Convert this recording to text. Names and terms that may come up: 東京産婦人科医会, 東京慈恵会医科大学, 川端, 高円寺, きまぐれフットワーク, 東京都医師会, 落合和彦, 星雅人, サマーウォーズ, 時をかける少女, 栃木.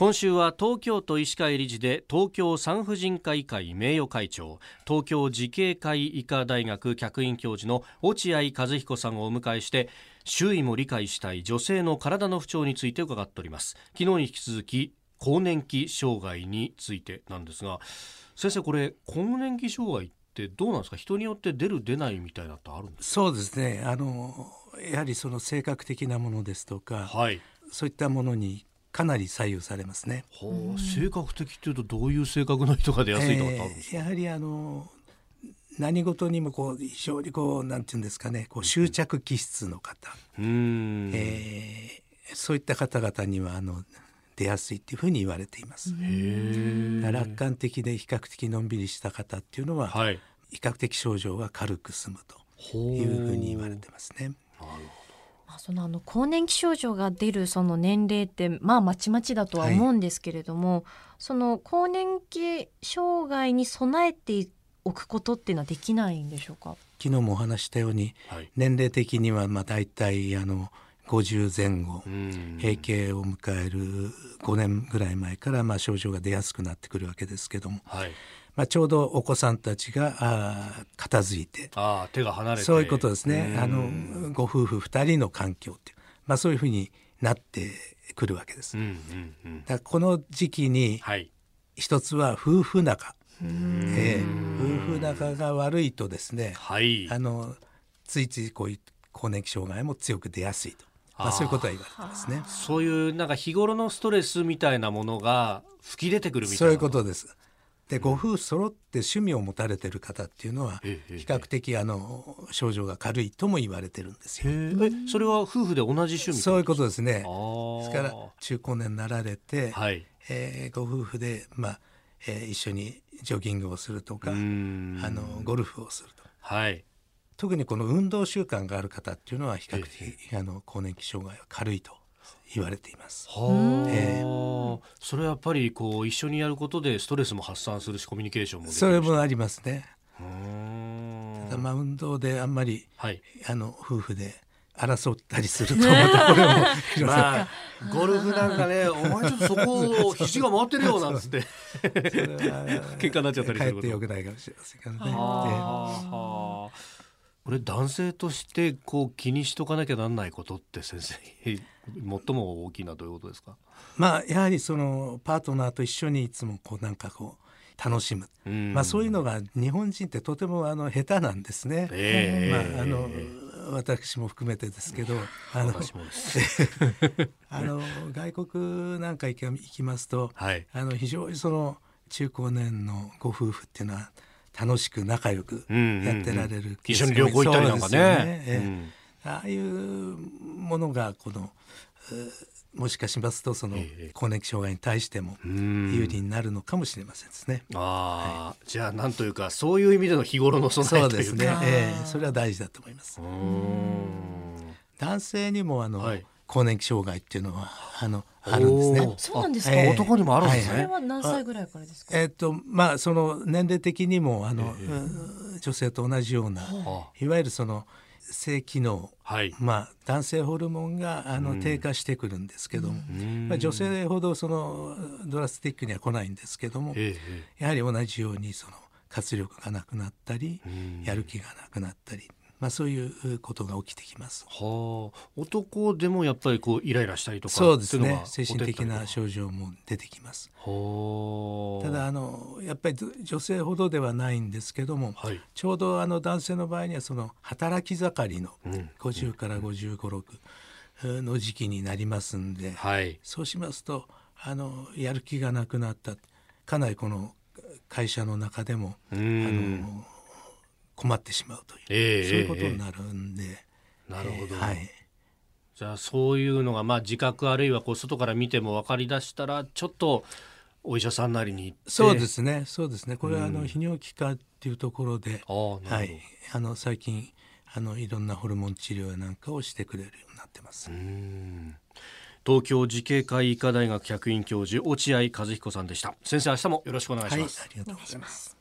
今週は東京都医師会理事で東京産婦人科医会名誉会長、東京慈恵会医科大学客員教授の落合和彦さんをお迎えして、周囲も理解したい女性の体の不調について伺っております。昨日に引き続き更年期障害についてなんですが、先生、これ更年期障害ってどうなんですか？人によって出る出ないみたいなってあるんですか？そうですね、やはりその性格的なものですとか、はい、そういったものにかなり左右されますね。はあ、性格的というとどういう性格の人が出やすいとかってあるんですか？やはり何事にもこう非常にこうなんていうんですかね、こう執着気質の方、そういった方々には出やすいというふうに言われています。楽観的で比較的のんびりした方っていうのは、はい、比較的症状は軽く済むというふうに言われてますね。なるほど。その更年期症状が出るその年齢ってまちまちだとは思うんですけれども、はい、その更年期障害に備えておくことっていうのはできないんでしょうか？昨日もお話したように、はい、年齢的にはだいたい50前後、閉経を迎える5年ぐらい前から症状が出やすくなってくるわけですけども、はい、ちょうどお子さんたちが片付いて、手が離れて、そういうことですね。ご夫婦2人の環境っていう、そういうふうになってくるわけです。だからこの時期に、はい、一つは夫婦仲、夫婦仲が悪いとですね、はい、ついついこういう更年期障害も強く出やすいと、そういうことは言われてますね。そういうなんか日頃のストレスみたいなものが吹き出てくるみたいな、そういうことです。で、ご夫婦揃って趣味を持たれてる方っていうのは比較的症状が軽いとも言われてるんですよ。それは夫婦で同じ趣味？そういうことですね。ですから中高年になられて、はい、ご夫婦で、一緒にジョギングをするとかゴルフをするとか、はい、特にこの運動習慣がある方っていうのは比較的更年期障害は軽いと言われています。それはやっぱりこう一緒にやることでストレスも発散するし、コミュニケーションもできるし、それもありますね。ただ運動であんまり、はい、夫婦で争ったりするとまたこれもゴルフなんかね、お前ちょっとそこを肘が回ってるよなんつって喧嘩になっちゃったりすること、かえってよくないかもしれませんからね。これ男性としてこう気にしとかなきゃなんないことって先生最も大きいのはどういうことですか？やはりそのパートナーと一緒にいつもこう楽しむ、そういうのが日本人ってとても下手なんですね。私も含めてですけど、私もです外国なんか行きますと、はい、非常にその中高年のご夫婦っていうのは楽しく仲良くやってられる、一緒に旅行行ったりなんか ああいうものがもしかしますとその更年期障害に対しても有利になるのかもしれませんですね。じゃあなんというか、そういう意味での日頃の備えというか、そうですね、それは大事だと思います。男性にもはい、更年期障害っていうのはあるんですね。そうなんですか？男にもあるんですね。それは何歳ぐらいからですか？その年齢的にも女性と同じような、いわゆるその性機能、はい、男性ホルモンが低下してくるんですけども、女性ほどそのドラスティックには来ないんですけども、やはり同じようにその活力がなくなったり、やる気がなくなったり、そういうことが起きてきます。男でもやっぱりイライラしたりとか、そうですね、精神的な症状も出てきます。ただやっぱり女性ほどではないんですけども、はい、ちょうど男性の場合にはその働き盛りの50から55、6の時期になりますんで、はい、そうしますとやる気がなくなった、かなりこの会社の中でも困ってしまうという、そういうことになるんで、なるほど、はい、じゃあそういうのが自覚、あるいは外から見ても分かりだしたら、ちょっとお医者さんなりに行って。そうですねこれは泌尿器科っていうところで、はい、最近いろんなホルモン治療なんかをしてくれるようになってます。東京慈恵会医科大学客員教授、落合和彦さんでした。先生、明日もよろしくお願いします。はい、ありがとうございます。